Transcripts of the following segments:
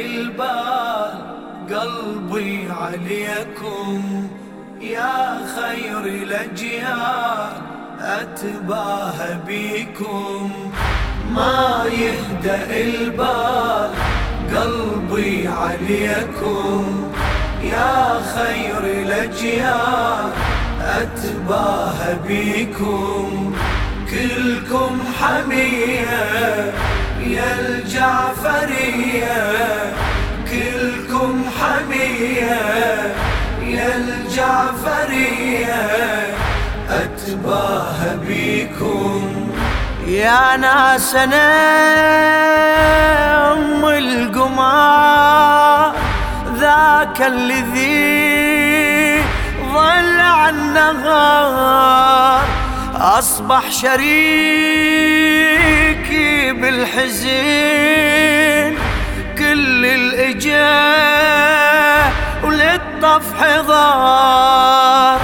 البال قلبي عليكم يا خير الأجيال، أتباهى بيكم ما يهدأ البال، قلبي عليكم يا خير الأجيال، أتباهى بيكم كلكم حمية يا الجعفرية، كلكم حمية يا الجعفرية، أتباهى بيكم يا ناس. أنا أم القمار ذاك الذي ظل عن النهار، أصبح شريكي بالحزين، كل الإجاء وللطف حضار،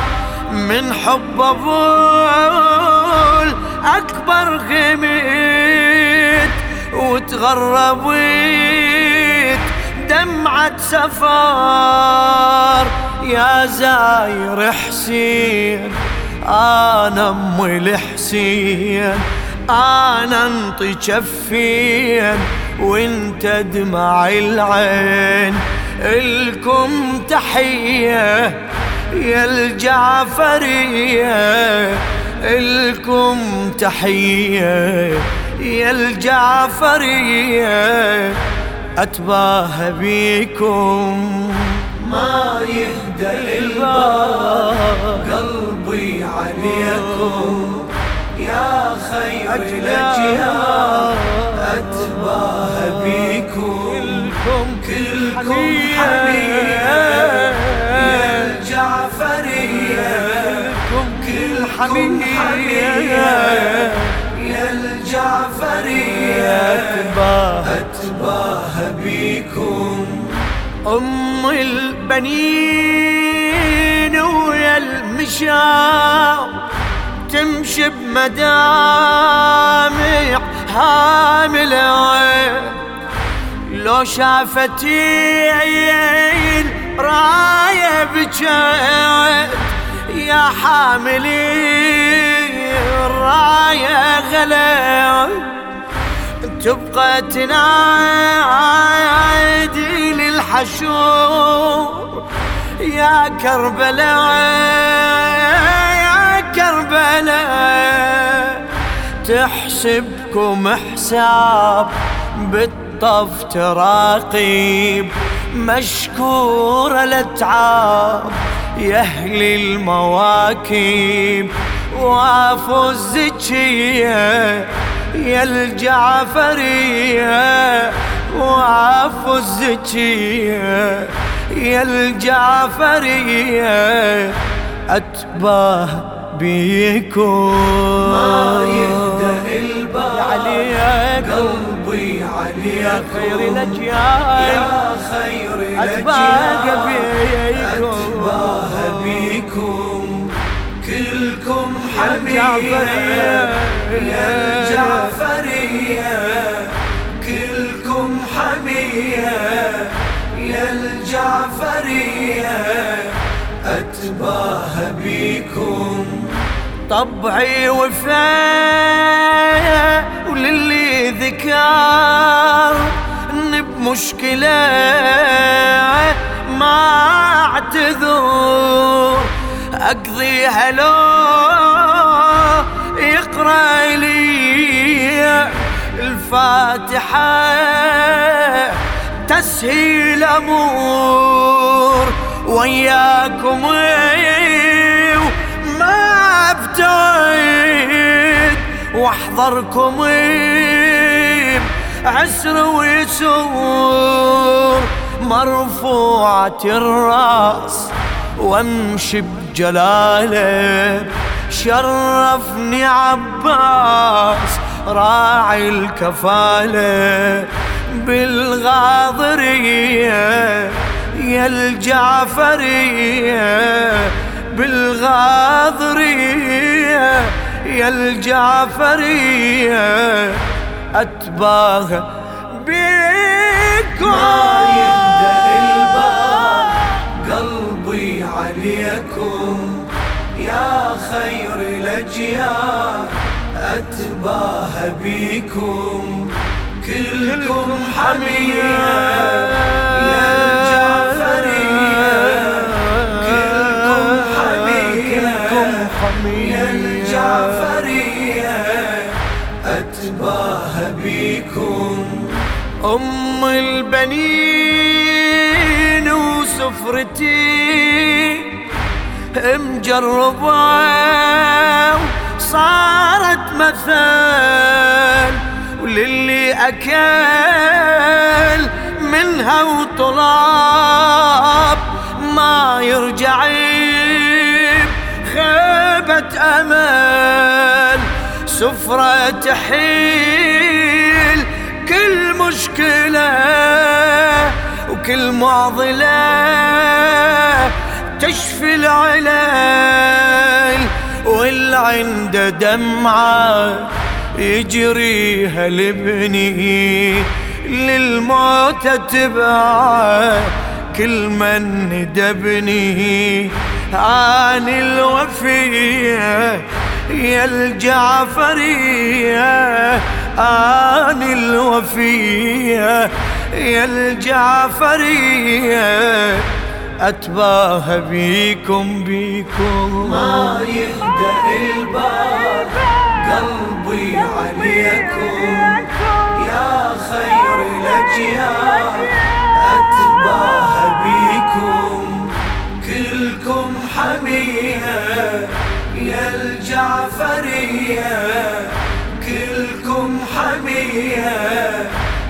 من حب أبول أكبر غميت وتغربيت دمعة سفار. يا زاير حسين أنا أم الحسين، أنا انطي جفين وانت دمع العين، الكم تحية يا الجعفرية، الكم تحية يا الجعفرية، أتباهى بيكم ما يهدى البال، قلبي عليكم يا خير الأجيال، أتباهى بيكم كلكم حمية يا الجعفرية، كلكم حمية يا الجعفرية، أتباهى بيكم أم البنين ويا المشاو، تمشي بمدامع هاملة، لو شافتين راية بجد يا حاملين الراية غليل، تبقى تنادي للحشور يا كربلاء يا كربلاء، تحسبكم حساب بالطف تراقيب، مشكورة الأتعاب يا أهل المواكب، وافوا الزكية يا الجعفرية، وعفو الزكية يا الجعفرية، أتباهى بيكم ما يهدأ البال، قلبي عليكم يا خير الأجيال، أتباهى بيكم كلكم حمية يا الجعفرية، كلكم حمية يا الجعفرية، أتباهى بيكم طبعي وفاية، وللي ذكرني بمشكلة ما اعتذر، أقضيها لو يقرأ لي الفاتحة تسهيل أمور، وياكم ما أبتعد، واحضركم عسر ويسور، مرفوعة الرأس وامشي بجلاله، شرفني عباس راعي الكفالة، بالغاضرية يا الجعفرية، بالغاضرية يا الجعفرية، أتباهى بيكم. أجيال أتباهى بيكم كلكم حمية أم البنين وسفرتي مجربة صارت مثل وللي أكل منها وطلاب ما يرجع خيبة أمل سفرة تحيل كل مشكلة وكل معضلة تشفي العلل واللي عنده دمعة يجريها لابني للموت تبعه كل من ندبني عن الوفية يا الجعفرية عن الوفية يا الجعفرية أتباهى بيكم ما يهدأ الباب قلبي عليكم يا خير الأجيال أتباهى بيكم كلكم حمية يا الجعفرية كلكم حمية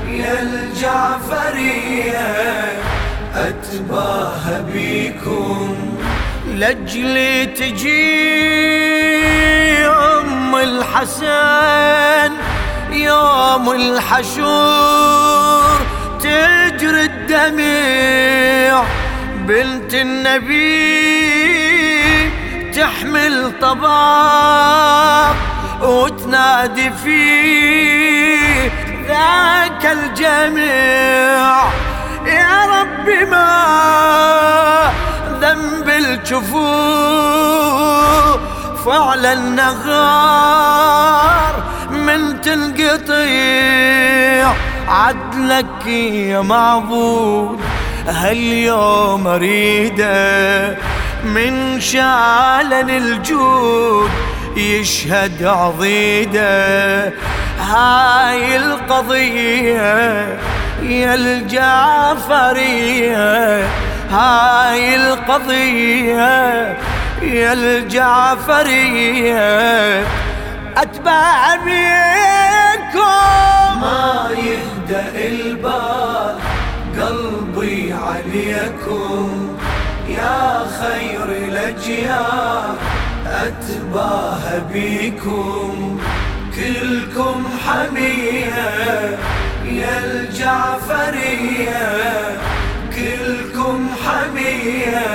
يا الجعفرية أتباهى بيكم لجلي تجي أم الحسن يوم الحشور تجري الدمع بنت النبي تحمل طباب وتنادي فيه ذاك الجميع يا ربي ما ذنب الجفوف فعل النغار من تنقطيع عدلك يا معبود هاليوم أريده من شعلن الجود يشهد عضيده هاي القضية يا الجعفرية هاي القضية يا الجعفرية أتباهى بيكم ما يهدأ البال قلبي عليكم يا خير الأجيال أتباهى بيكم كلكم حمية يا الجعفرية كلكم حمية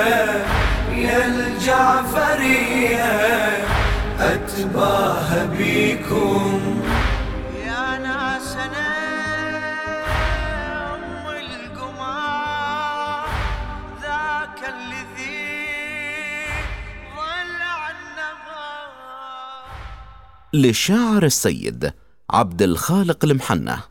يا الجعفرية أتباهى بيكم يا ناسنا أم القمار ذاك الذي ظل عنا غار. لشاعر السيد عبد الخالق المحنة.